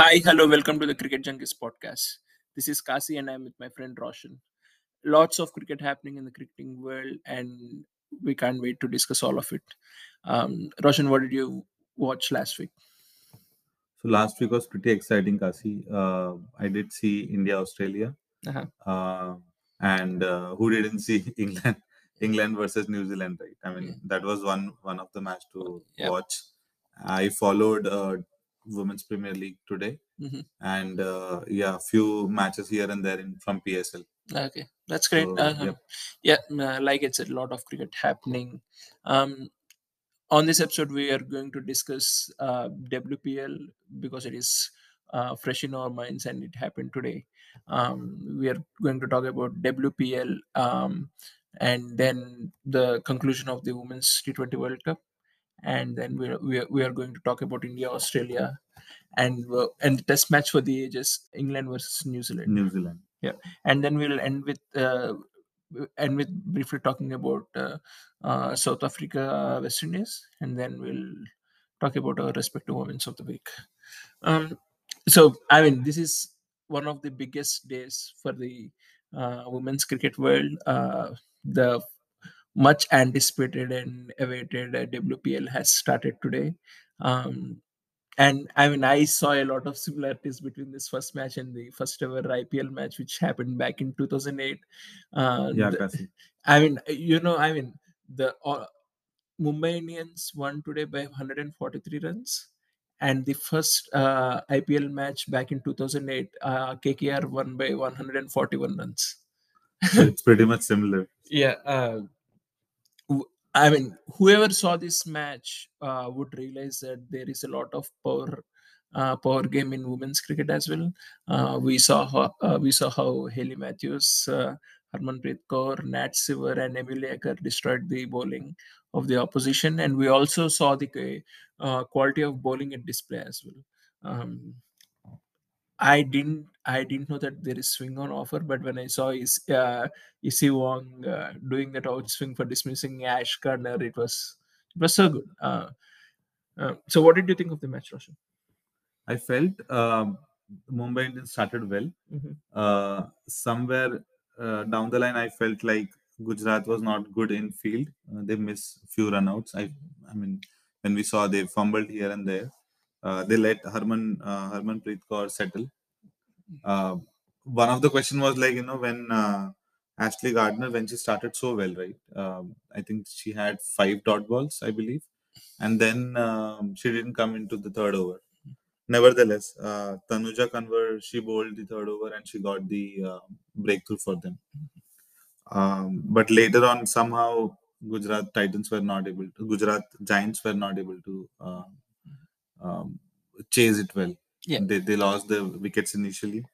Hi, hello, welcome to the Cricket Junkies podcast. This is Kasi and I'm with my friend Roshan. Lots of cricket happening in the cricketing world and we can't wait to discuss all of it. Roshan, what did you watch last week? So last week was pretty exciting, Kasi. I did see India-Australia. And who didn't see England versus New Zealand, right? I mean, that was one of the match to watch. I followed Women's Premier League today, and a few matches here and there from PSL. Okay, that's great. So, like I said, a lot of cricket happening. On this episode, we are going to discuss WPL because it is fresh in our minds and it happened today. We are going to talk about WPL and then the conclusion of the Women's T20 World Cup. And then we are going to talk about India, Australia, and the test match for the ages, England versus New Zealand. Yeah, and then we'll end with briefly talking about South Africa, West Indies, and then we'll talk about our respective moments of the week. So I mean, this is one of the biggest days for the women's cricket world. The much anticipated and awaited WPL has started today. And I mean, I saw a lot of similarities between this first match and the first ever IPL match, which happened back in 2008. The Mumbai Indians won today by 143 runs. And the first IPL match back in 2008, KKR won by 141 runs. It's pretty much similar. Yeah. I mean, whoever saw this match would realize that there is a lot of power game in women's cricket as well. We saw how Hayley Matthews, Harmanpreet Kaur, Nat Sciver, and Emilie Acker destroyed the bowling of the opposition, and we also saw the quality of bowling at display as well. I didn't know that there is swing on offer, but when I saw Issy Wong doing that outswing for dismissing Ash Gardner, it was so good. So what did you think of the match, Roshan? I felt Mumbai Indians started well. Somewhere down the line, I felt like Gujarat was not good in field. They missed few runouts. I mean, when we saw they fumbled here and there. They let Harmanpreet Kaur settle. One of the question was like, when Ashleigh Gardner, when she started so well, right? I think she had 5 dot balls, I believe. And then she didn't come into the third over. Nevertheless, Tanuja Kanwar, she bowled the third over and she got the breakthrough for them. But later on, somehow, Gujarat Giants were not able to chase it well. Yeah, they lost the wickets initially.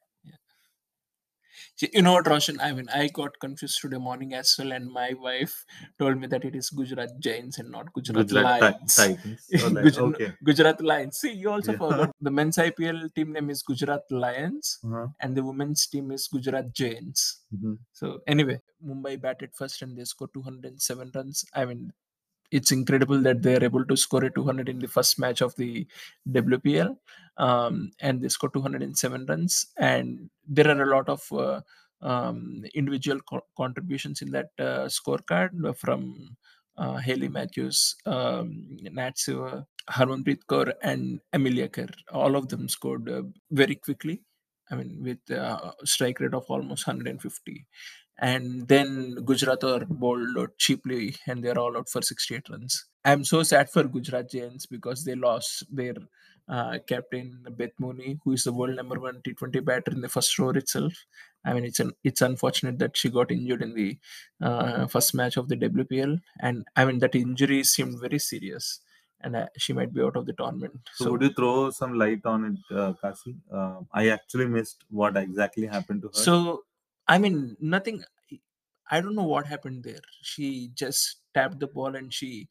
Yeah. You know what, Roshan? I mean, I got confused today morning as well, and my wife told me that it is Gujarat Giants and not Gujarat Lions. Titans. Like, okay. Gujarat Lions. See, you also forgot the men's IPL team name is Gujarat Lions, and the women's team is Gujarat Giants. So anyway, Mumbai batted first, and they scored 207 runs. I mean, it's incredible that they are able to score a 200 in the first match of the WPL, and they scored 207 runs. And there are a lot of individual contributions in that scorecard from Hayley Matthews, Nat Sciver, Harmanpreet Kaur, and Emilie Acker. All of them scored very quickly. I mean, with strike rate of almost 150. And then Gujarat are bowled out cheaply and they're all out for 68 runs. I'm so sad for Gujarat Giants because they lost their captain, Beth Mooney, who is the world number 1 T20 batter in the first over itself. I mean, it's unfortunate that she got injured in the first match of the WPL. And I mean, that injury seemed very serious and she might be out of the tournament. So would you throw some light on it, Kasi? I actually missed what exactly happened to her. So, I mean, nothing. I don't know what happened there. She just tapped the ball and she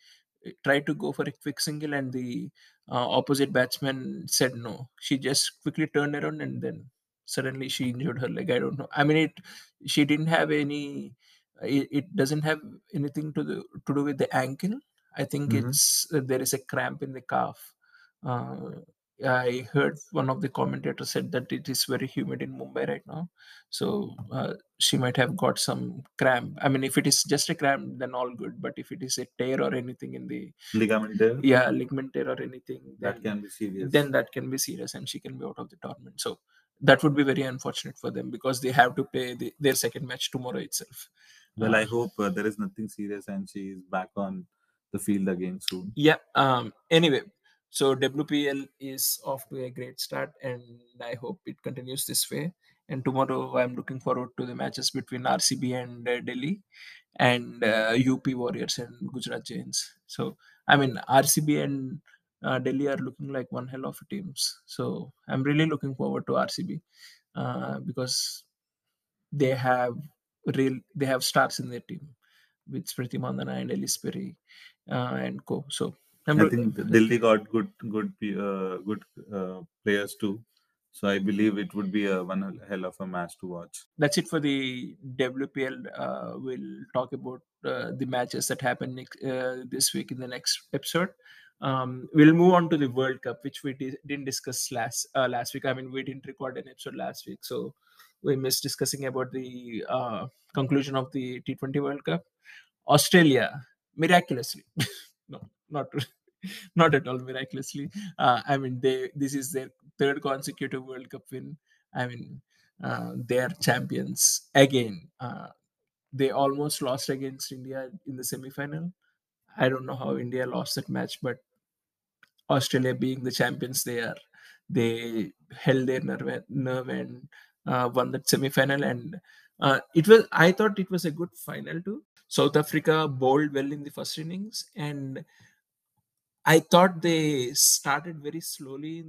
tried to go for a quick single and the opposite batsman said no. She just quickly turned around and then suddenly she injured her leg. I don't know. I mean, she didn't have any. It doesn't have anything to do with the ankle. I think there is a cramp in the calf. I heard one of the commentators said that it is very humid in Mumbai right now. So she might have got some cramp. I mean, if it is just a cramp, then all good. But if it is a tear or anything in the ligament tear, ligament tear or anything, then that can be serious. Then that can be serious, and she can be out of the tournament. So that would be very unfortunate for them because they have to play their second match tomorrow itself. Well, I hope there is nothing serious and she is back on the field again soon. Yeah. Anyway. So WPL is off to a great start and I hope it continues this way. And tomorrow I'm looking forward to the matches between RCB and Delhi and UP Warriors and Gujarat Giants. So, I mean, RCB and Delhi are looking like one hell of a teams. So I'm really looking forward to RCB because they have stars in their team with Smriti Mandhana and Ellyse Perry and co. So I think Delhi got good players too. So I believe it would be one hell of a match to watch. That's it for the WPL. We'll talk about the matches that happened this week in the next episode. We'll move on to the World Cup, which we didn't discuss last week. I mean, we didn't record an episode last week. So we missed discussing about the conclusion of the T20 World Cup. Australia, miraculously. No. Not at all miraculously. I mean, this is their third consecutive World Cup win. I mean, they are champions again. They almost lost against India in the semi-final. I don't know how India lost that match, but Australia being the champions they are, they held their nerve and won that semi-final. And I thought it was a good final too. South Africa bowled well in the first innings and I thought they started very slowly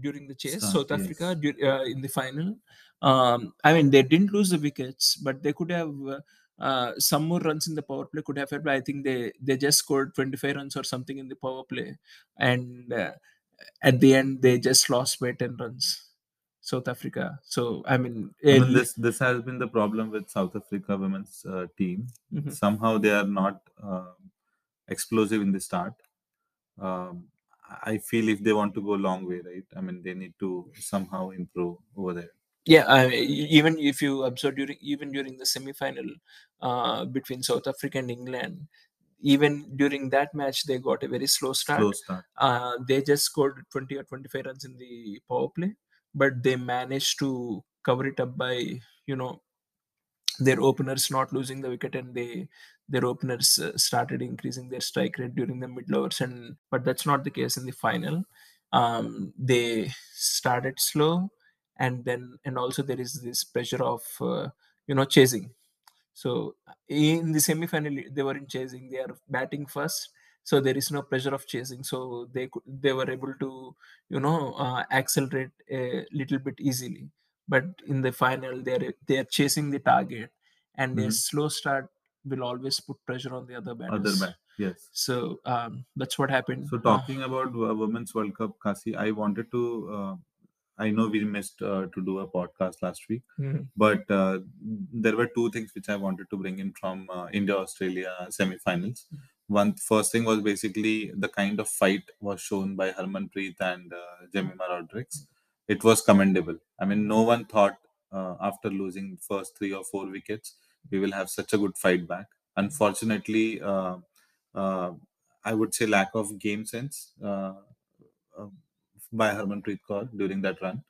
during the chase. South Africa in the final. I mean, they didn't lose the wickets, but they could have some more runs in the power play. Could have helped. I think they just scored 25 runs or something in the power play, and at the end they just lost by 10 runs. South Africa. So I mean this has been the problem with South Africa women's team. Mm-hmm. Somehow they are not explosive in the start. I feel if they want to go a long way, right? I mean, they need to somehow improve over there. Yeah, I mean, even if you observe during the semi-final between South Africa and England, even during that match, they got a very slow start. They just scored 20 or 25 runs in the power play, but they managed to cover it up by, their openers not losing the wicket, and their openers started increasing their strike rate during the middle overs, but that's not the case in the final. They started slow, and also there is this pressure of chasing. So in the semi-final they weren't chasing; they are batting first, so there is no pressure of chasing. So they were able to accelerate a little bit easily. But in the final, they're chasing the target, and their slow start will always put pressure on the other batters. Yes. So that's what happened. So talking about Women's World Cup, Kasi, I wanted to. I know we missed to do a podcast last week, but there were two things which I wanted to bring in from India-Australia semi-finals. One first thing was basically the kind of fight was shown by Harmanpreet and Jemima Rodrigues. It was commendable. I mean, no one thought after losing first 3 or 4 wickets, we will have such a good fight back. Unfortunately, I would say lack of game sense by Harmanpreet Kaur during that run.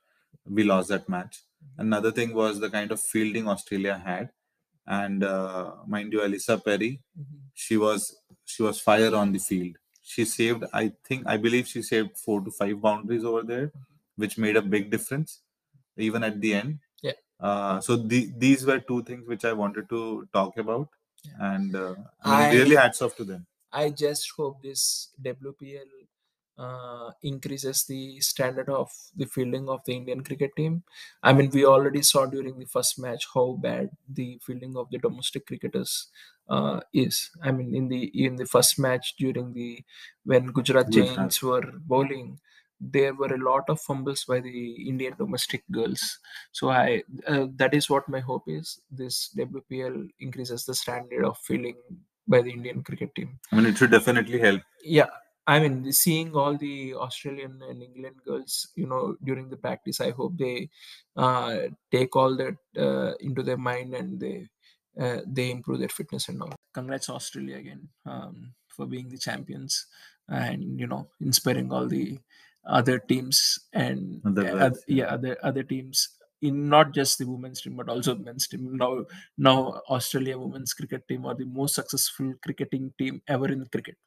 We lost that match. Another thing was the kind of fielding Australia had. And mind you, Ellyse Perry, she was fire on the field. She saved, I believe she saved 4 to 5 boundaries over there, which made a big difference, even at the end. Yeah. So these were two things which I wanted to talk about, and I really hats off to them. I just hope this WPL increases the standard of the fielding of the Indian cricket team. I mean, we already saw during the first match how bad the fielding of the domestic cricketers is. I mean, in the first match when Gujarat Giants were bowling, there were a lot of fumbles by the Indian domestic girls. So that is what my hope is. This WPL increases the standard of fielding by the Indian cricket team. I mean, it should definitely help. Yeah. I mean, seeing all the Australian and England girls, you know, during the practice, I hope they take all that into their mind and they improve their fitness and all. Congrats Australia again for being the champions and, you know, inspiring all the other teams and other teams in not just the women's team but also men's team. Now Australia women's cricket team are the most successful cricketing team ever in cricket,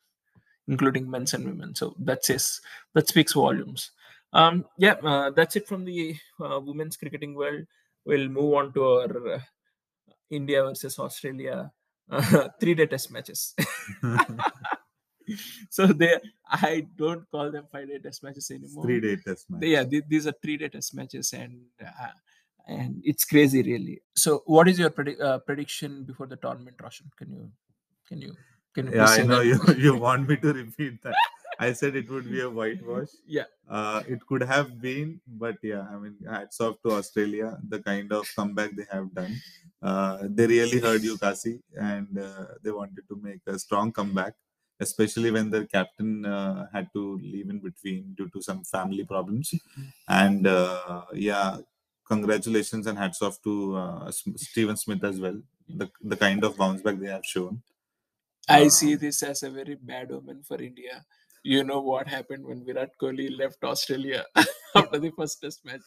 including men's and women. So that speaks volumes. That's it from the women's cricketing world. We'll move on to our India versus Australia 3-day test matches. So I don't call them 5-day test matches anymore. 3-day test matches. These are 3-day test matches, and it's crazy, really. So, what is your prediction before the tournament, Roshan? Can you? Yeah, I know you want me to repeat that. I said it would be a whitewash. Yeah. It could have been, but yeah, I mean, hats off to Australia, the kind of comeback they have done. They really heard you, Kasi, and they wanted to make a strong comeback, especially when their captain had to leave in between due to some family problems. And congratulations and hats off to Steven Smith as well, the kind of bounce back they have shown. I see this as a very bad omen for India. You know what happened when Virat Kohli left Australia after the first test match,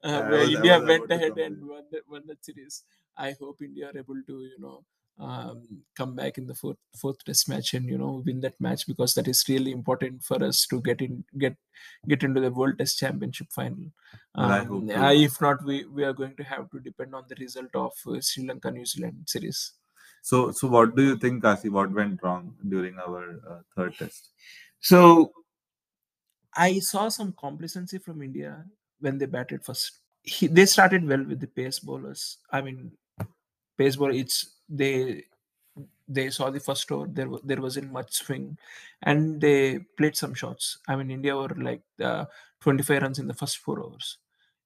where India went ahead and won the series. I hope India are able to, you know, come back in the fourth test match and, you know, win that match, because that is really important for us to get into the World Test Championship final. If not, we are going to have to depend on the result of Sri Lanka-New Zealand series. So what do you think, Kasi? What went wrong during our third test? So I saw some complacency from India when they batted first. They started well with the pace bowlers. I mean, pace bowler. They saw the first over. There wasn't much swing, and they played some shots. I mean, India were like 25 runs in the first 4 overs,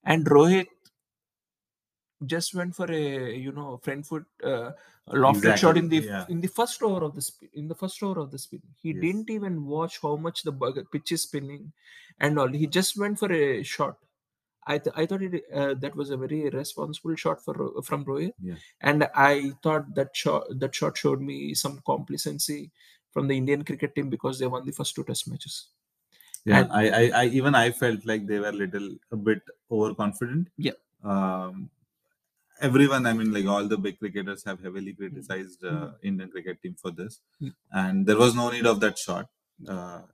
and Rohit just went for a, you know, front foot lofted shot in the first over of the spin. He didn't even watch how much the pitch is spinning and all. He just went for a shot. I thought that was a very responsible shot from Rohit, and I thought that shot showed me some complacency from the Indian cricket team, because they won the first 2 test matches. Yeah, and I felt like they were a bit overconfident. Yeah. Everyone, I mean, like all the big cricketers have heavily criticized Indian cricket team for this, and there was no need of that shot.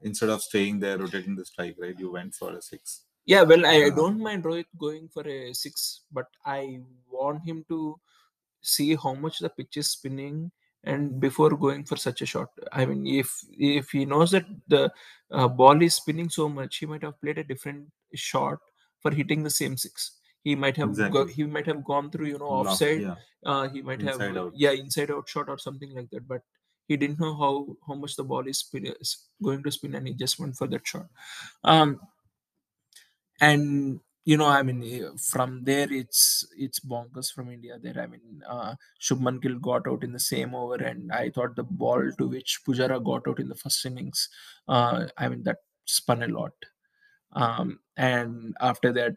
Instead of staying there, rotating the strike, right? You went for a 6. Yeah, well, I don't mind Rohit going for a 6, but I want him to see how much the pitch is spinning and before going for such a shot. I mean, if he knows that the ball is spinning so much, he might have played a different shot for hitting the same 6. He might have gone through, you know, offside. He might inside out shot or something like that. But he didn't know how much the ball is going to spin, and he just went for that shot. And, you know, I mean, from there, it's bonkers from India there. I mean, Shubman Gill got out in the same over, and I thought the ball to which Pujara got out in the first innings, I mean, that spun a lot. And after that,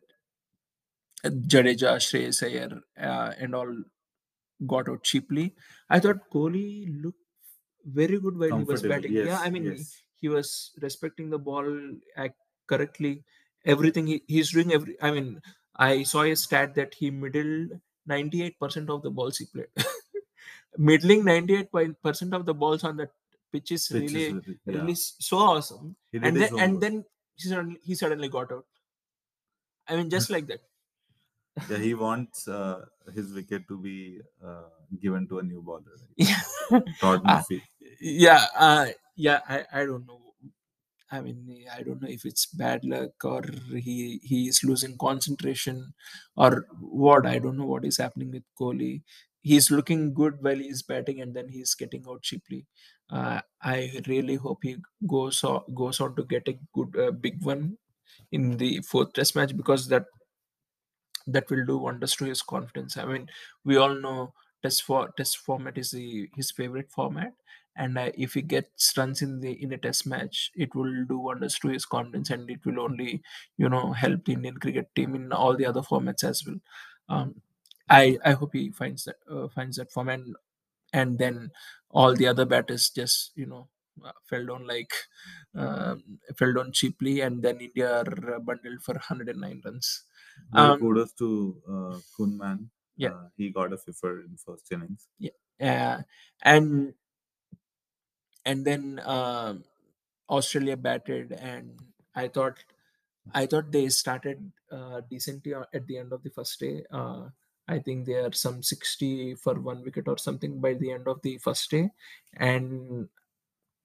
Jadeja, Ashleigh Gardner, and all got out cheaply. I thought Kohli looked very good while he was batting. Yes, yeah, I mean, he was respecting the ball correctly. Everything he's doing, I mean, I saw a stat that he middled 98% of the balls he played. Middling 98% of the balls on the pitch is really so awesome. And then he suddenly got out. I mean, just like that. Yeah, he wants his wicket to be given to a new bowler. Right? Todd Murphy. I don't know. I mean, I don't know if it's bad luck or he is losing concentration or what. I don't know what is happening with Kohli. He's looking good while he's batting, and then he's getting out cheaply. I really hope he goes on to get a good big one in the fourth test match, because that will do wonders to his confidence. I mean, we all know Test format is his favorite format, and if he gets runs in a test match, it will do wonders to his confidence, and it will only help the Indian cricket team in all the other formats as well. I hope he finds that form, and then all the other batters just fell down cheaply, and then India are bundled for 109 runs. Kudos to Kunman. Yeah, he got a fiffer in first innings. Yeah, and then Australia batted, and I thought they started decently at the end of the first day. I think they are some 60 for one wicket or something by the end of the first day, and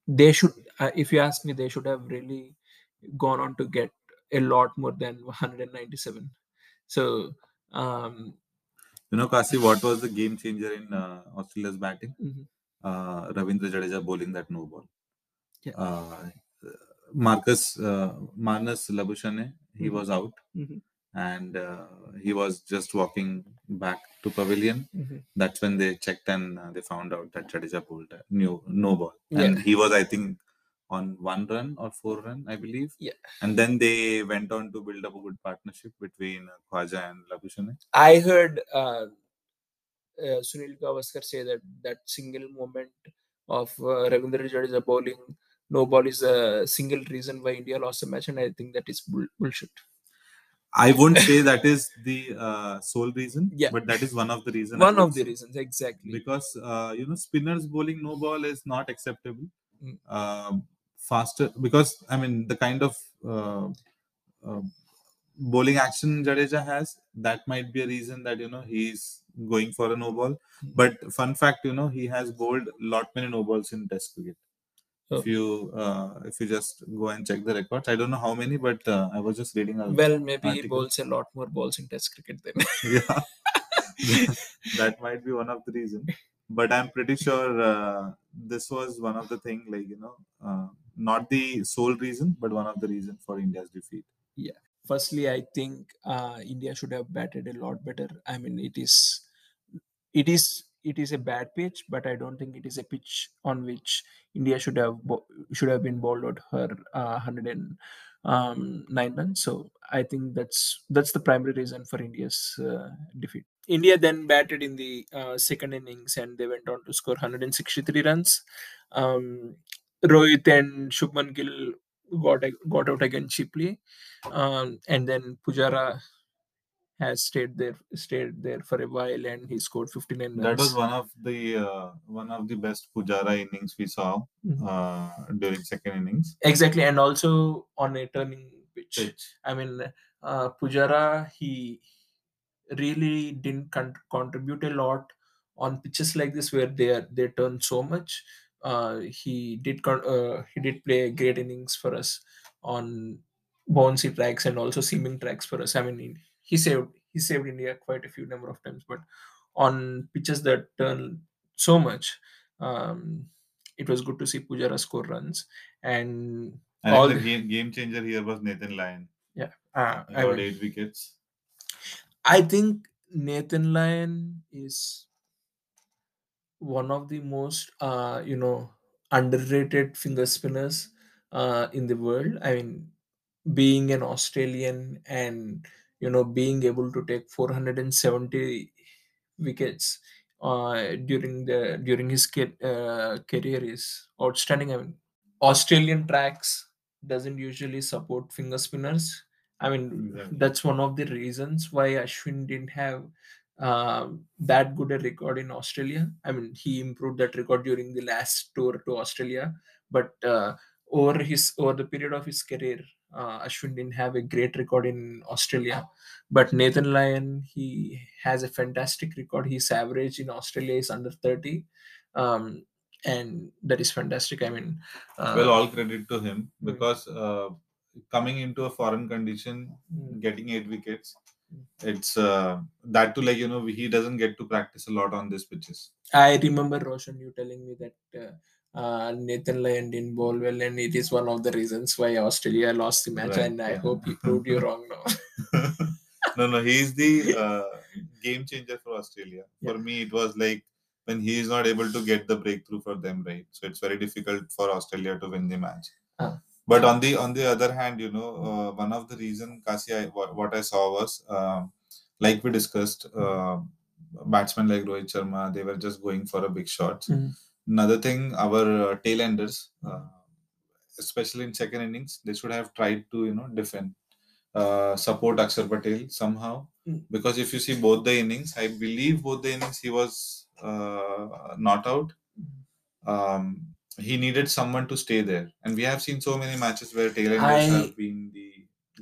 they should, if you ask me, they should have really gone on to get a lot more than 197. So. Kasi, what was the game changer in Australia's batting? Mm-hmm. Ravindra Jadeja bowling that no ball. Yeah. Marnus Labuschagne, he mm-hmm. was out. Mm-hmm. And he was just walking back to pavilion. Mm-hmm. That's when they checked, and they found out that Jadeja bowled no ball. Yeah. And he was, I think, on 1 run or 4 run, I believe. Yeah. And then they went on to build up a good partnership between Khwaja and Labuschagne. I heard Sunil Gavaskar say that single moment of Ravindra Jadeja bowling no ball is a single reason why India lost the match, and I think that is bullshit. I won't say that is the sole reason, but that is one of the reasons. One of the reasons, exactly. Because, spinners bowling no ball is not acceptable. Faster, because the kind of bowling action Jadeja has, that might be a reason that he's going for a no ball. But fun fact, he has bowled lot many no balls in Test cricket. Oh. If you just go and check the records, I don't know how many, but I was just reading. Well, maybe article. He bowls a lot more balls in Test cricket then. Yeah, that might be one of the reasons. But I'm pretty sure this was one of the things, not the sole reason, but one of the reasons for India's defeat. Yeah. Firstly, I think India should have batted a lot better. It is a bad pitch, but I don't think it is a pitch on which India should have been bowled out her 109 runs. So I think that's the primary reason for India's defeat. India then batted in the second innings, and they went on to score 163 runs. Rohit and Shubman Gill got out again cheaply, and then Pujara has stayed there for a while, and he scored 59 runs. That was one of the best Pujara innings we saw during second innings. Exactly, and also on a turning pitch. Pujara he really didn't contribute a lot on pitches like this where they turn so much. He did play a great innings for us on bouncy tracks and also seaming tracks for us. He saved India quite a few number of times, but on pitches that turn so much, it was good to see Pujara score runs. And all the game changer here was Nathan Lyon. Yeah, he got 8 wickets. I think Nathan Lyon is one of the most, underrated finger spinners in the world. Being an Australian and, being able to take 470 wickets during his career is outstanding. Australian tracks doesn't usually support finger spinners. Exactly. That's one of the reasons why Ashwin didn't have that good a record in Australia. He improved that record during the last tour to Australia, but over the period of his career, Ashwin didn't have a great record in Australia. But Nathan Lyon, he has a fantastic record. His average in Australia is under 30, and that is fantastic. All credit to him, because. Coming into a foreign condition, getting 8 wickets, it's that too, he doesn't get to practice a lot on these pitches. I remember, Roshan, you telling me that Nathan Lyon didn't bowl well, and it is one of the reasons why Australia lost the match. Right. And I hope he proved you wrong now. No, he is the game changer for Australia. For me, it was like when he is not able to get the breakthrough for them, right? So it's very difficult for Australia to win the match. But on the other hand, one of the reason, Kasi, what I saw was, like we discussed, batsmen like Rohit Sharma, they were just going for a big shot. Mm. Another thing, our tail enders, especially in second innings, they should have tried to, defend, support Akshar Patel somehow. Mm. Because if you see both the innings, I believe both the innings he was not out. He needed someone to stay there. And we have seen so many matches where tail enders have been the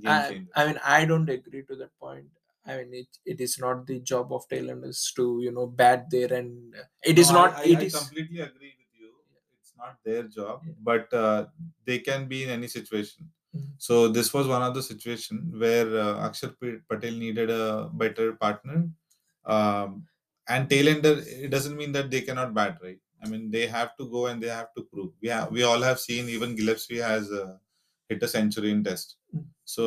game changer. I mean, I don't agree to that point. I mean, it is not the job of tailenders to, bat there and... I completely agree with you. It's not their job, but they can be in any situation. Mm-hmm. So, this was one of the situations where Akshar Patel needed a better partner. And tailender, it doesn't mean that they cannot bat, right? I mean, they have to go and they have to prove. We all have seen, even Gillespie has hit a century in test. Mm-hmm. So...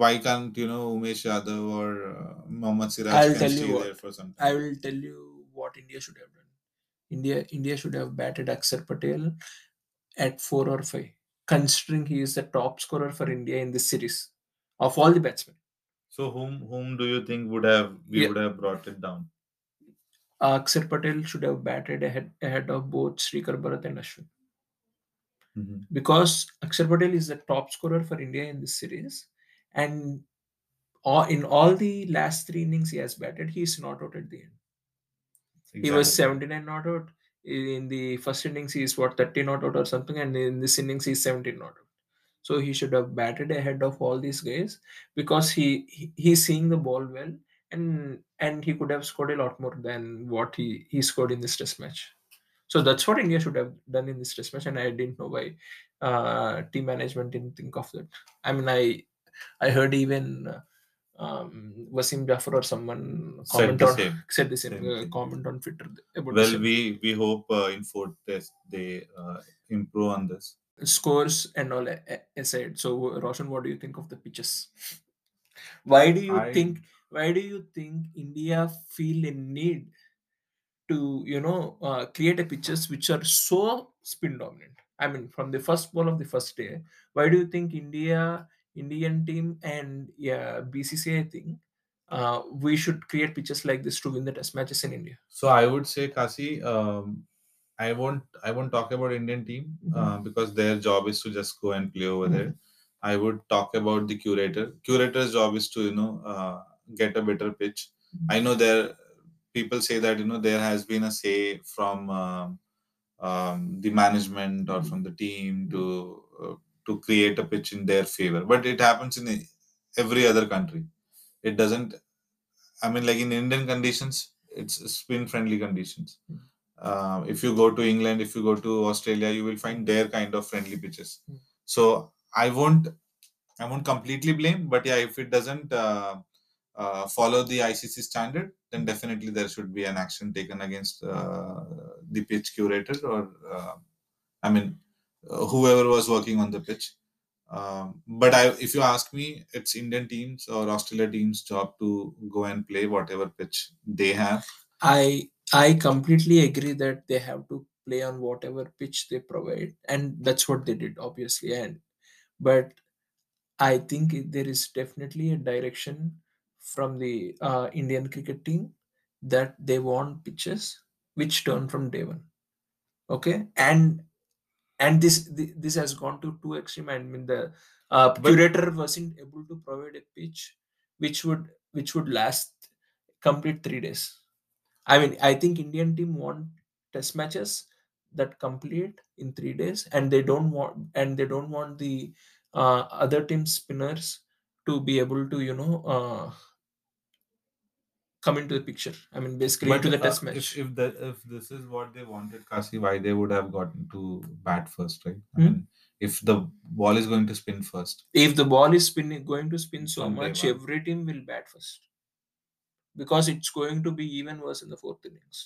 why can't Umesh Yadav or Mohammad Siraj can stay there for some time? I will tell you what India should have done. India should have batted Akshar Patel at 4 or 5, considering he is the top scorer for India in this series of all the batsmen. So whom do you think would have brought it down? Akshar Patel should have batted ahead of both Shrikar Bharat and Ashwin. Mm-hmm. Because Akshar Patel is the top scorer for India in this series. And in all the last 3 innings he has batted, he is not out at the end. Exactly. He was 79 not out. In the first innings, he is 30 not out or something. And in this innings, he is 17 not out. So he should have batted ahead of all these guys because he is seeing the ball well. And he could have scored a lot more than what he scored in this test match. So that's what India should have done in this test match. And I didn't know why team management didn't think of that. I mean, I heard even Wasim Jaffer or someone comment on Twitter about the same. We hope in fourth test they improve on this. Scores and all aside. So, Roshan, what do you think of the pitches? Why do you think India feel a need to create a pitches which are so spin dominant? I mean, from the first ball of the first day, why do you think Indian team and BCCI thing, we should create pitches like this to win the test matches in India? So I would say, Kasi, I won't talk about Indian team because their job is to just go and play over there. I would talk about the curator. Curator's job is to get a better pitch. I know there people say that there has been a say from the management or from the team to create a pitch in their favor, but it happens in every other country. It doesn't. I mean, like in Indian conditions, it's spin-friendly conditions. If you go to England, if you go to Australia, you will find their kind of friendly pitches. So I won't completely blame, but yeah, if it doesn't follow the ICC standard, then definitely there should be an action taken against the pitch curator or whoever was working on the pitch. But if you ask me, it's Indian teams or Australia teams' job to go and play whatever pitch they have. I completely agree that they have to play on whatever pitch they provide, and that's what they did, obviously. But I think there is definitely a direction from the Indian cricket team that they want pitches which turn from day one. Okay? And this has gone to two extreme. I mean, the curator wasn't able to provide a pitch which would last complete 3 days. I mean, I think Indian team want test matches that complete in 3 days, and they don't want the other team spinners to be able to come into the picture. I mean, basically into the test match. If this is what they wanted, Kasi, why they would have gotten to bat first, right? I mean, if the ball is going to spin first. If the ball is going to spin so much, every team will bat first. Because it's going to be even worse in the fourth innings.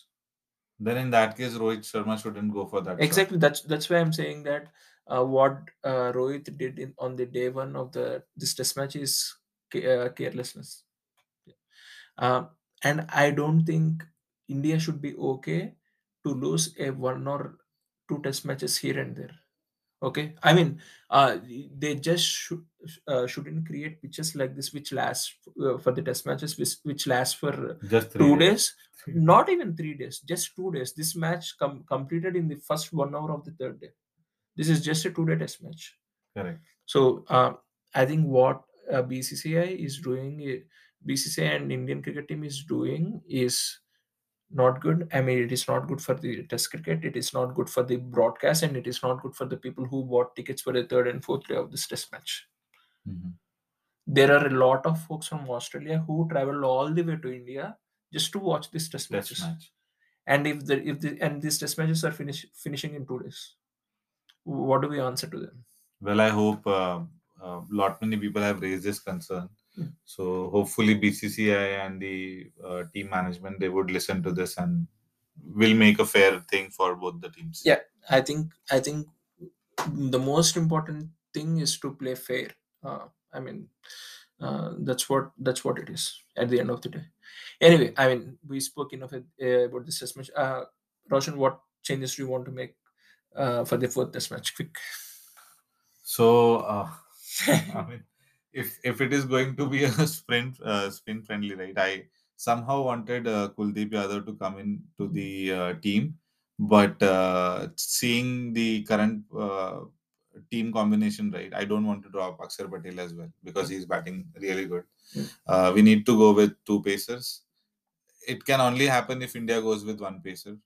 Then in that case, Rohit Sharma shouldn't go for that. Exactly. Shot. That's why I'm saying that what Rohit did on the day one of this test match is carelessness. And I don't think India should be okay to lose a one or two test matches here and there. Okay, I mean, they just shouldn't create pitches like this, which lasts for the test matches, which lasts for just 2 days, not even 3 days, just 2 days. This match completed in the first 1 hour of the third day. This is just a two-day test match. Correct. So I think what BCCI is doing, BCCI and Indian cricket team is doing is not good. I mean, it is not good for the test cricket, it is not good for the broadcast, and it is not good for the people who bought tickets for the third and fourth day of this test match. Mm-hmm. There are a lot of folks from Australia who travel all the way to India just to watch this test match. And if these test matches are finishing in 2 days, what do we answer to them? Well, I hope lot many people have raised this concern. So hopefully BCCI and the team management, they would listen to this and will make a fair thing for both the teams. Yeah, I think the most important thing is to play fair. That's what it is at the end of the day. Anyway, I mean, we spoke enough about this test match. Roshan, what changes do you want to make for the fourth test match? Quick. So, I mean, If it is going to be a spin friendly, right? I somehow wanted Kuldeep Yadav to come in to the team, but seeing the current team combination, right? I don't want to drop Akshar Patel as well because he's batting really good. We need to go with two pacers. It can only happen if India goes with one pacer.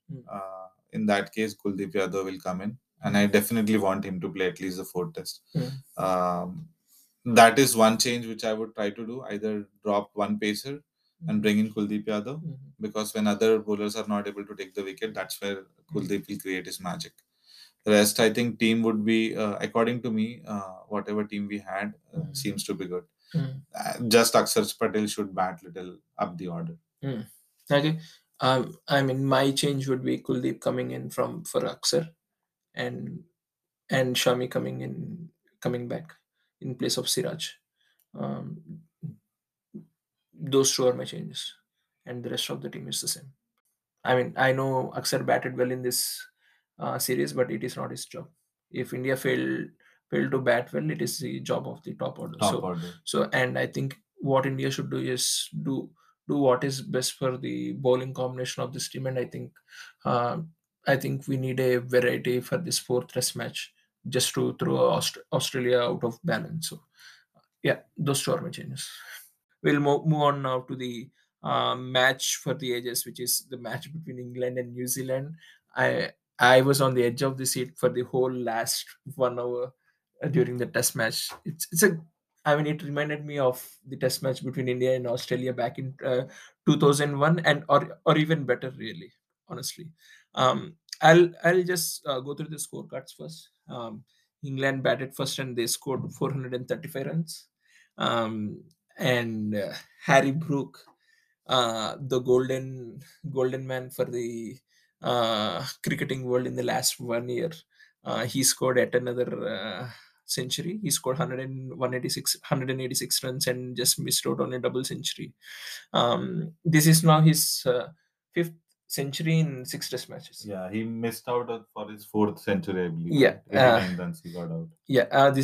In that case, Kuldeep Yadav will come in, and I definitely want him to play at least the fourth test. That is one change which I would try to do. Either drop one pacer and bring in Kuldeep Yadav, because when other bowlers are not able to take the wicket, that's where Kuldeep will create his magic. The rest, I think, team would be, according to me, whatever team we had seems to be good. Just Akshar Patel should bat little up the order. Okay. I mean, my change would be Kuldeep coming in for Akshar and Shami coming back. In place of Siraj. Those two are my changes, and the rest of the team is the same. I mean, I know Akshar batted well in this series, but it is not his job. If India failed to bat well, it is the job of the top order. And I think what India should do is do what is best for the bowling combination of this team. And I think we need a variety for this fourth test match, just to throw Australia out of balance. So, yeah, those two are my changes. We'll move on now to the match for the ages, which is the match between England and New Zealand. I was on the edge of the seat for the whole last 1 hour during the test match. It reminded me of the test match between India and Australia back in 2001, and or even better, really, honestly. I'll just go through the scorecards first. England batted first and they scored 435 runs. And Harry Brook, the golden man for the cricketing world in the last 1 year, he scored at another century. He scored 186 runs and just missed out on a double century. This is now his fifth century in six test matches. Yeah, he missed out for his fourth century, I believe. Yeah. 89 runs he got out. Yeah, it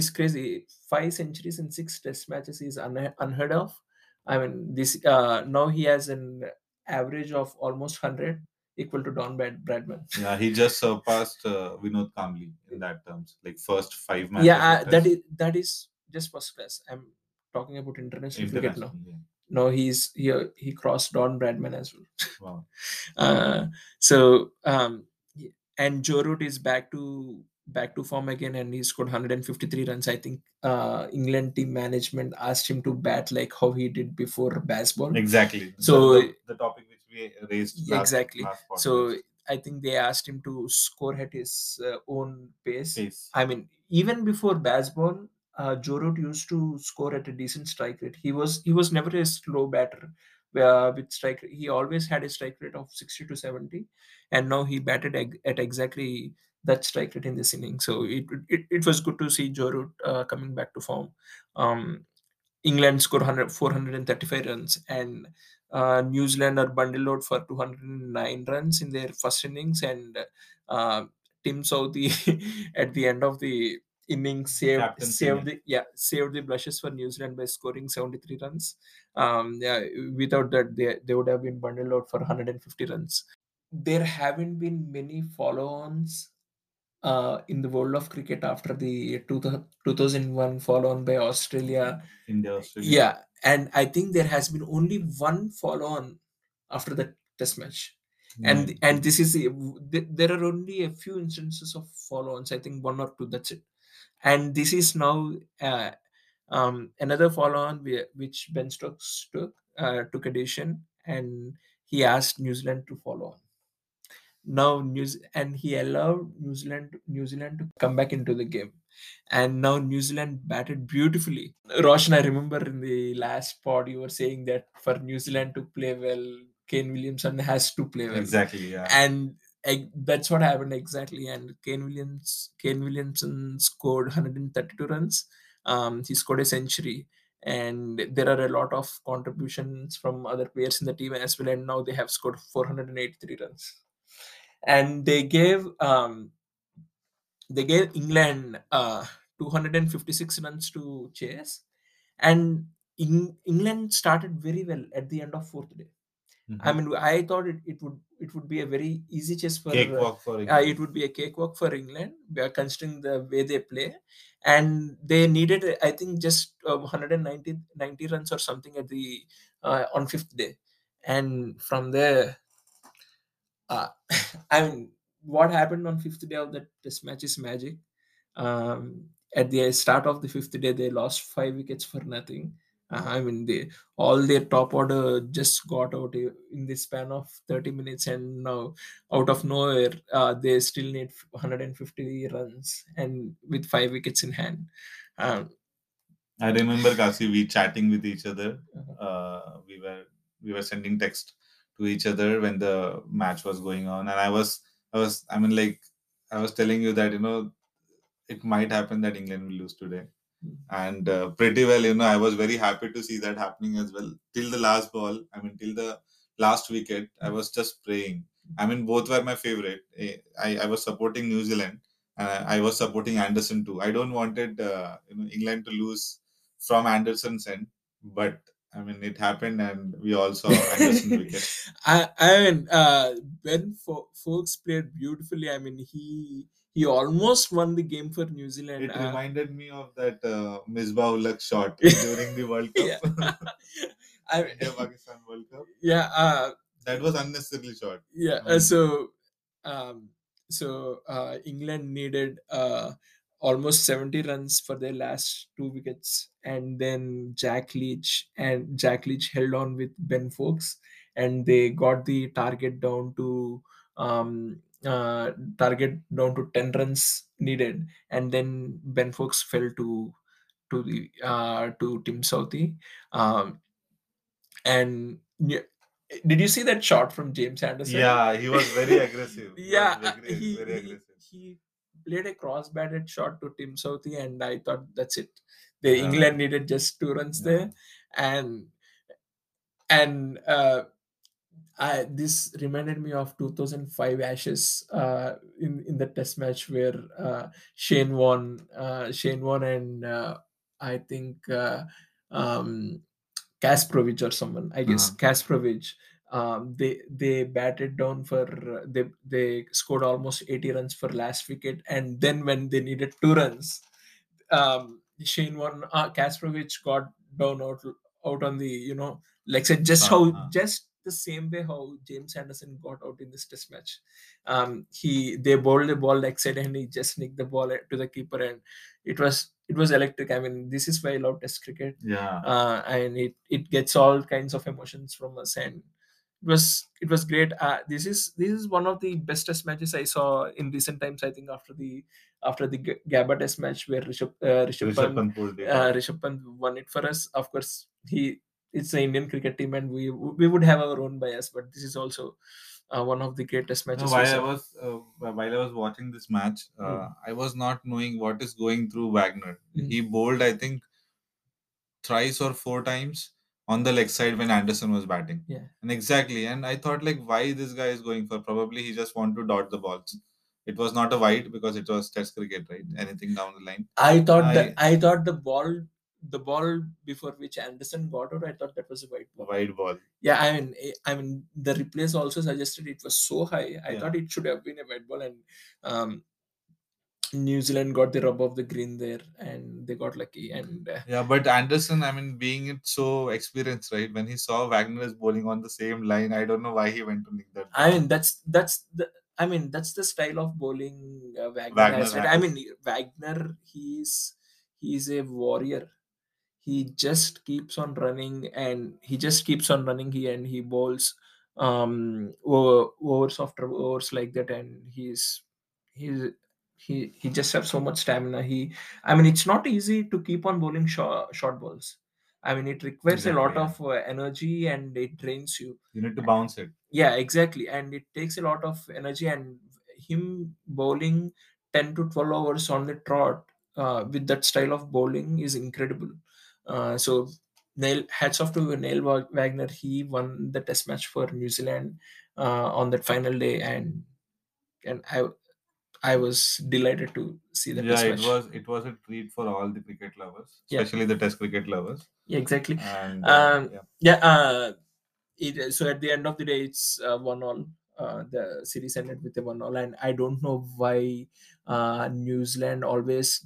is crazy. 5 centuries in 6 test matches is unheard of. I mean, this now he has an average of almost 100, equal to Don Bradman. Yeah, he just surpassed Vinod Kamli in that terms, like first 5 matches. Yeah, that is just first class. I'm talking about international cricket now. Yeah. No, he crossed Don Bradman as well. Wow. And Joe Root is back to form again, and he scored 153 runs. I think England team management asked him to bat like how he did before baseball. Exactly. So the topic which we raised last so I think they asked him to score at his own pace. I mean, even before baseball, Joe Root used to score at a decent strike rate. He was never a slow batter with strike rate. He always had a strike rate of 60 to 70, and now he batted at exactly that strike rate in this inning. So it was good to see Joe Root coming back to form. England scored 435 runs, and New Zealand are bundled out for 209 runs in their first innings, and Tim Southee at the end of the innings saved the blushes for New Zealand by scoring 73 runs. Without that, they would have been bundled out for 150 runs. There haven't been many follow-ons in the world of cricket after the 2001 follow-on by Australia. Yeah, and I think there has been only one follow-on after the Test match. Mm. And this is there are only a few instances of follow-ons. I think one or two. That's it. And this is now another follow-on which Ben Stokes took addition, and he asked New Zealand to follow on. Now he allowed New Zealand to come back into the game, and now New Zealand batted beautifully. Roshan, I remember in the last pod you were saying that for New Zealand to play well, Kane Williamson has to play well. Exactly, yeah. And that's what happened exactly. And Kane Williamson scored 132 runs. He scored a century. And there are a lot of contributions from other players in the team as well. And now they have scored 483 runs. And they gave England 256 runs to chase, and England started very well at the end of fourth day. Mm-hmm. I mean, I thought it would be a very easy chase for cakewalk for England. It would be a cakewalk for England, considering the way they play, and they needed, I think, just 190 runs or something at the on fifth day, and from there. I mean, what happened on fifth day of the Test match is magic. At the start of the fifth day, they lost 5 wickets for nothing. I mean, all their top order just got out in the span of 30 minutes, and now out of nowhere, they still need 150 runs and with 5 wickets in hand. I remember, Kasi, we chatting with each other. We were sending text to each other when the match was going on, and I was telling you that it might happen that England will lose today, and pretty well I was very happy to see that happening as well till the last ball. I mean, till the last wicket, I was just praying. I mean, both were my favorite. I was supporting New Zealand, and I was supporting Anderson too. I don't wanted England to lose from Anderson's end, but I mean, it happened, and we all saw Anderson wicket. I mean, Ben Foakes played beautifully. I mean, he almost won the game for New Zealand. It reminded me of that Misbah-ul-Haq shot during the World Cup. India-Pakistan World Cup. Yeah. That was unnecessarily short. Yeah. So England needed almost 70 runs for their last 2 wickets, and then Jack Leach held on with Ben Foakes, and they got the target down to 10 runs needed, and then Ben Foakes fell to Tim Southee. And did you see that shot from James Anderson? Yeah, he was very aggressive. He played a cross-batted shot to Tim Southee, and I thought that's it. England needed just 2 runs there, and this reminded me of 2005 Ashes in the Test match where Shane Warne and I think Kasprowicz or someone, I guess Kasprowicz. They batted down for they scored almost 80 runs for last wicket, and then when they needed 2 runs, Shane Warne, Kasprowicz got down out on the like said just the same way how James Anderson got out in this Test match. They bowled the ball like said, and he just nicked the ball to the keeper, and it was electric. I mean, this is why I love Test cricket. Yeah, and it gets all kinds of emotions from us, and it was great. This is one of the best Test matches I saw in recent times. I think after the Gabba Test match where Rishabh Pant won it for us. Of course, it's the Indian cricket team, and we would have our own bias, but this is also one of the greatest matches. While I was watching this match, I was not knowing what is going through Wagner. Mm. He bowled, I think, thrice or 4 times. on the leg side when Anderson was batting. Yeah. And exactly. And I thought, like, why this guy is going for? Probably he just wanted to dot the balls. It was not a wide because it was test cricket, right? Anything down the line. I thought the ball before which Anderson got out, I thought that was a wide ball. Yeah, I mean the replays also suggested it was so high. I thought it should have been a wide ball, and New Zealand got the rub of the green there and they got lucky. And but Anderson, I mean, being so experienced, right? When he saw Wagner is bowling on the same line, I don't know why he went to nick that ball. I mean, that's the style of bowling Wagner has. Right? I mean, Wagner, he's a warrior. He just keeps on running and he bowls overs after overs like that, and he just has so much stamina. It's not easy to keep on bowling short balls. I mean, it requires a lot of energy and it drains you. You need to bounce it. Yeah, exactly. And it takes a lot of energy, and him bowling 10 to 12 hours on the trot with that style of bowling is incredible. So hats off to Neil Wagner. He won the test match for New Zealand on that final day. And I was delighted to see that. Yeah, it was a treat for all the cricket lovers, especially the Test cricket lovers. Yeah, exactly. And, so at the end of the day, it's 1-1. The series ended with a 1-1, and I don't know why New Zealand always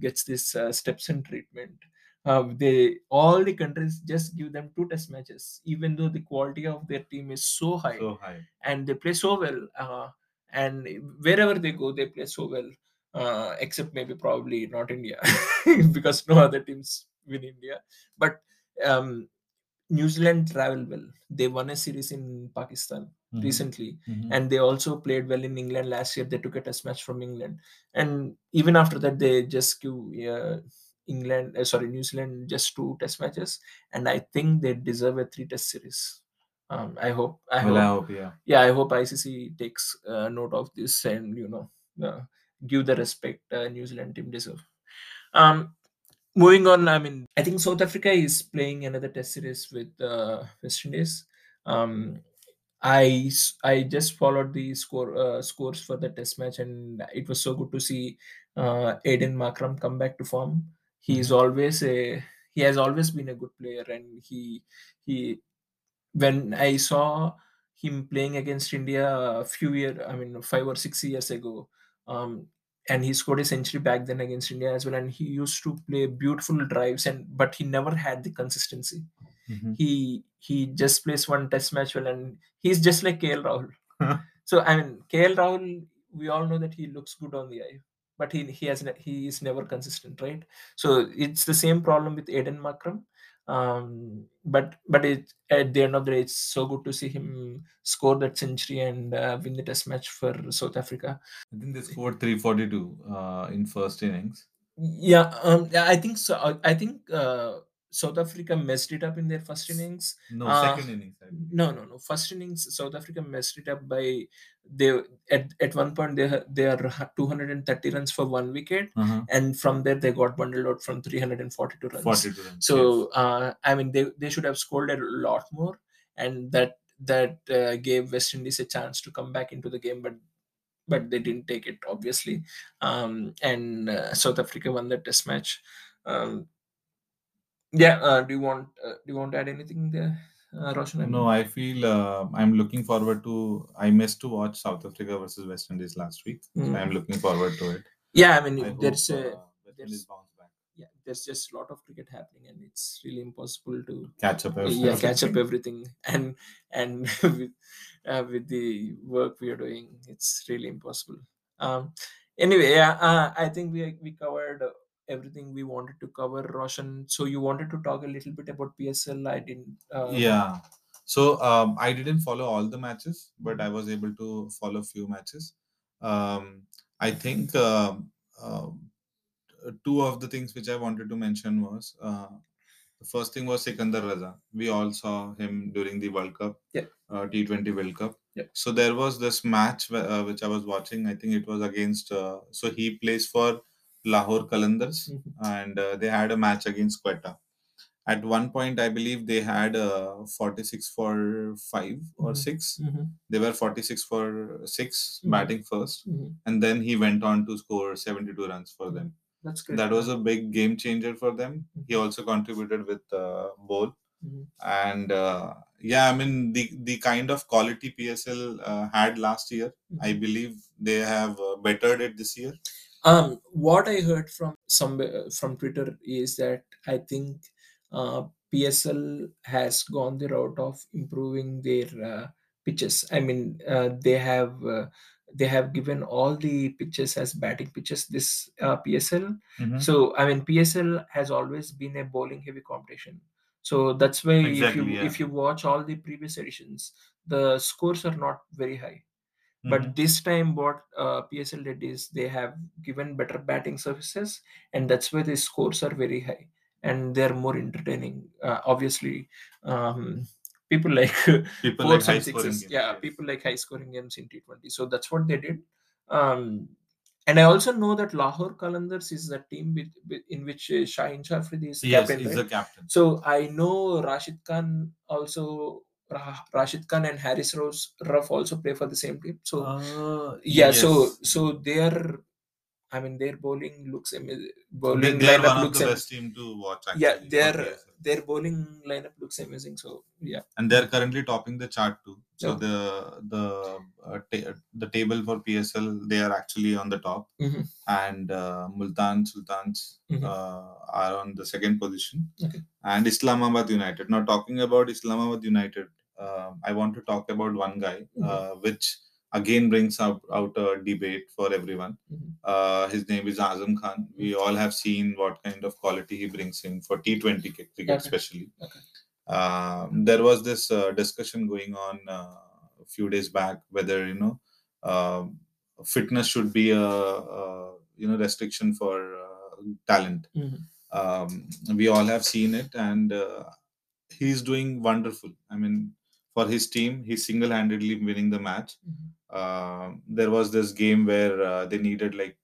gets this Stepson treatment. All the countries just give them two test matches, even though the quality of their team is so high, and they play so well. And wherever they go, they play so well, except maybe probably not India, because no other teams win India. But New Zealand traveled well. They won a series in Pakistan recently. Mm-hmm. And they also played well in England last year. They took a test match from England. And even after that, they just give New Zealand just two test matches. And I think they deserve a 3-test series. I hope ICC takes note of this and give the respect New Zealand team deserve. Moving on, I think South Africa is playing another test series with West Indies. I just followed the scores for the test match, and it was so good to see Aiden Markram come back to form. He has always been a good player, and he. When I saw him playing against India 5 or 6 years ago, and he scored a century back then against India as well, and he used to play beautiful drives, but he never had the consistency. Mm-hmm. He just plays one test match well, and he's just like KL Rahul. So KL Rahul, we all know that he looks good on the eye, but he is never consistent, right? So it's the same problem with Aiden Markram. But it, at the end of the day, it's so good to see him score that century and win the test match for South Africa. I think they scored 342 in first innings. Yeah, I think so. I think South Africa messed it up in their first innings. No, second innings. I mean. No. First innings, South Africa messed it up by at one point they are 230 runs for one wicket, and from there they got bundled out from 342 runs. So yes. They should have scored a lot more, and that gave West Indies a chance to come back into the game, but they didn't take it, obviously. And South Africa won the test match. Do you want to add anything there, Roshan? No, I feel I'm looking forward to. I missed to watch South Africa versus West Indies last week. Mm-hmm. So I'm looking forward to it. Yeah, there's just a lot of cricket happening, and it's really impossible to catch up everything. Yeah, catch up everything, and with the work we are doing, it's really impossible. I think we covered everything we wanted to cover, Roshan. So you wanted to talk a little bit about PSL. I didn't. So I didn't follow all the matches, but I was able to follow a few matches. I think two of the things which I wanted to mention was the first thing was Sikandar Raza. We all saw him during the World Cup, T20 World Cup. Yeah. So there was this match which I was watching. I think it was against. So he plays for Lahore Qalandars, and they had a match against Quetta, At one point, I believe they had 46 for 5 or 6. Mm-hmm. They were 46 for 6 mm-hmm. batting first. Mm-hmm. And then he went on to score 72 runs for them. That's great. That was a big game changer for them. Mm-hmm. He also contributed with bowl. Mm-hmm. And yeah, I mean, the kind of quality PSL had last year, mm-hmm. I believe they have bettered it this year. What I heard from Twitter is that I think PSL has gone the route of improving their pitches. I mean, they have given all the pitches as batting pitches this PSL. Mm-hmm. So I mean, PSL has always been a bowling heavy competition. So that's why if you watch all the previous editions, the scores are not very high. Mm-hmm. But this time what PSL did is they have given better batting surfaces, and that's why the scores are very high. And they're more entertaining. Obviously, people like high scoring games. Yeah, people like high scoring games in T20. So that's what they did. And I also know that Lahore Qalandars is the team in which Shaheen Sharfridi is captain. Yes, he's the captain. So I know Rashid Khan and Harris Ruff also play for the same team. So so they are. I mean, their bowling looks amazing. They're lineup one looks of the best team to watch. Actually, yeah, their bowling lineup looks amazing. So yeah, and they're currently topping the chart too. So the table for PSL, they are actually on the top, mm-hmm. and Multan Sultans mm-hmm. Are on the second position, okay. And Islamabad United. Now talking about Islamabad United, I want to talk about one guy, mm-hmm. Which again brings out a debate for everyone. Mm-hmm. His name is Azam Khan. We all have seen what kind of quality he brings in for T20 cricket, okay. especially. Okay. There was this discussion going on a few days back whether fitness should be a restriction for talent. Mm-hmm. We all have seen it, and he's doing wonderful. I mean, for his team, he's single-handedly winning the match. Mm-hmm. There was this game where they needed like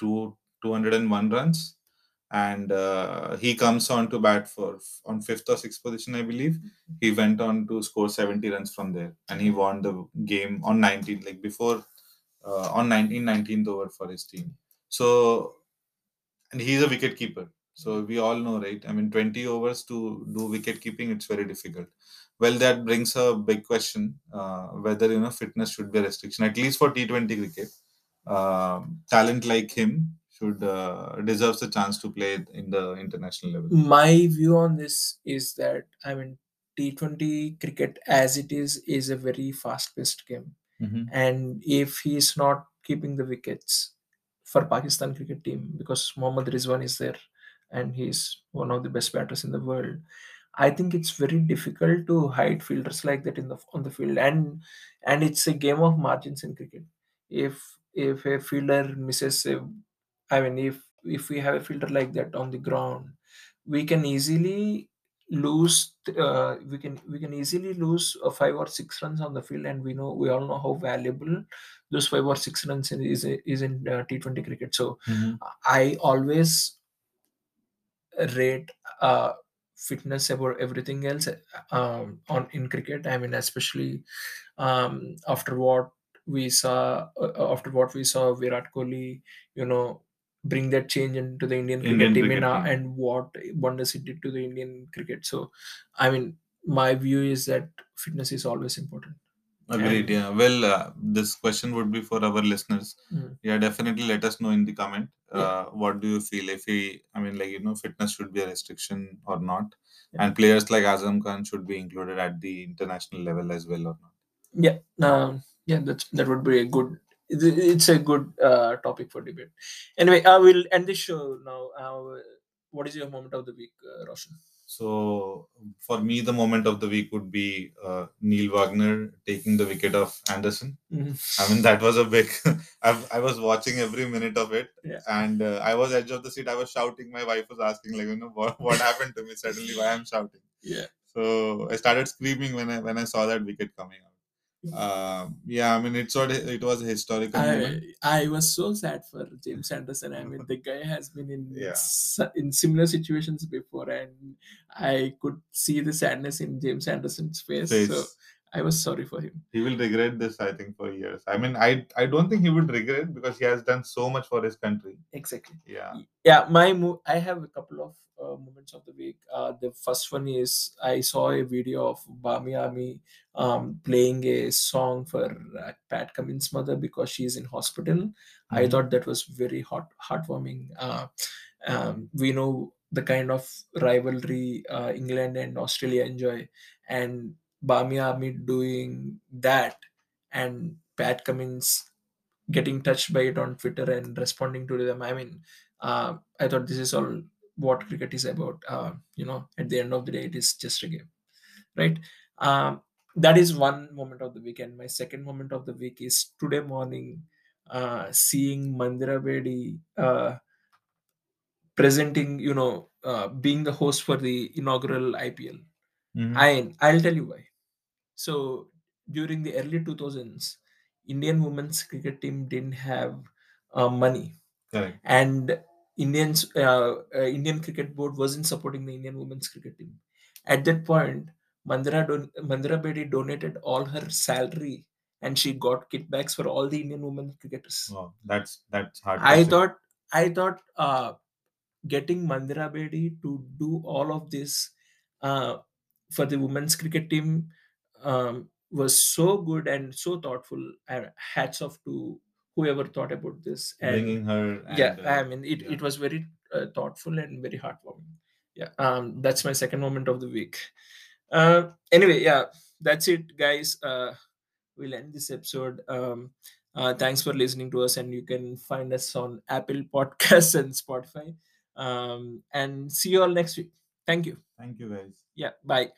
201 runs, and he comes on to bat on 5th or 6th position, I believe. Mm-hmm. He went on to score 70 runs from there, and he won the game on 19th over for his team. So, and he's a wicketkeeper. So we all know, right? I mean, 20 overs to do wicketkeeping, it's very difficult. Well, that brings a big question, whether, fitness should be a restriction, at least for T20 cricket. Talent like him should deserves a chance to play in the international level. My view on this is that, I mean, T20 cricket as it is a very fast-paced game. Mm-hmm. And if he is not keeping the wickets for Pakistan cricket team, because Mohammad Rizwan is there and he's one of the best batters in the world, I think it's very difficult to hide fielders like that on the field, and it's a game of margins in cricket. If a fielder misses, if we have a fielder like that on the ground, we can easily lose. We can easily lose 5 or 6 runs on the field, and we all know how valuable those 5 or 6 runs is in T20 cricket. So mm-hmm. I always rate fitness above everything else in cricket. I mean, especially after what we saw Virat Kohli, bring that change into the Indian cricket team. And what wonders it did to the Indian cricket. So, I mean, my view is that fitness is always important. Agreed. Yeah. Well, this question would be for our listeners. Mm-hmm. Yeah, definitely let us know in the comment. What do you feel if fitness should be a restriction or not? Yeah. And players like Azam Khan should be included at the international level as well or not? Yeah. That would be a good. It's a good topic for debate. Anyway, I will end this show now. What is your moment of the week, Roshan? So, for me, the moment of the week would be Neil Wagner taking the wicket of Anderson. Mm-hmm. I mean, that was a big... I was watching every minute of it. Yeah. And I was edge of the seat. I was shouting. My wife was asking, what happened to me? Suddenly, why I'm shouting? Yeah. So, I started screaming when I saw that wicket coming out. Yeah, I mean, it was a historical moment. I was so sad for James Anderson. I mean, the guy has been in similar situations before, and I could see the sadness in James Anderson's face. So I was sorry for him. He will regret this, I think, for years. I mean, I don't think he would regret it because he has done so much for his country. Exactly. Yeah. I have a couple of moments of the week. The first one is I saw a video of Bami Ami playing a song for Pat Cummins' mother because she's in hospital. Mm-hmm. I thought that was very heartwarming. We know the kind of rivalry England and Australia enjoy, and Bami Ami doing that and Pat Cummins getting touched by it on Twitter and responding to them. I mean, I thought this is all what cricket is about. At the end of the day, it is just a game, right? That is one moment of the week. And my second moment of the week is today morning, seeing Mandira Bedi presenting, being the host for the inaugural IPL. Mm-hmm. I'll tell you why. So during the early 2000s, Indian women's cricket team didn't have money. Correct. And Indian cricket board wasn't supporting the Indian women's cricket team. At that point, Mandira Bedi donated all her salary and she got kickbacks for all the Indian women cricketers. Wow, that's hard. I thought getting Mandira Bedi to do all of this for the women's cricket team was so good and so thoughtful. Hats off to whoever thought about this. Bringing her. It was very thoughtful and very heartwarming. Yeah, that's my second moment of the week. Anyway, yeah, that's it, guys. We'll end this episode. Thanks for listening to us, and you can find us on Apple Podcasts and Spotify. And see you all next week. Thank you. Thank you, guys. Yeah, bye.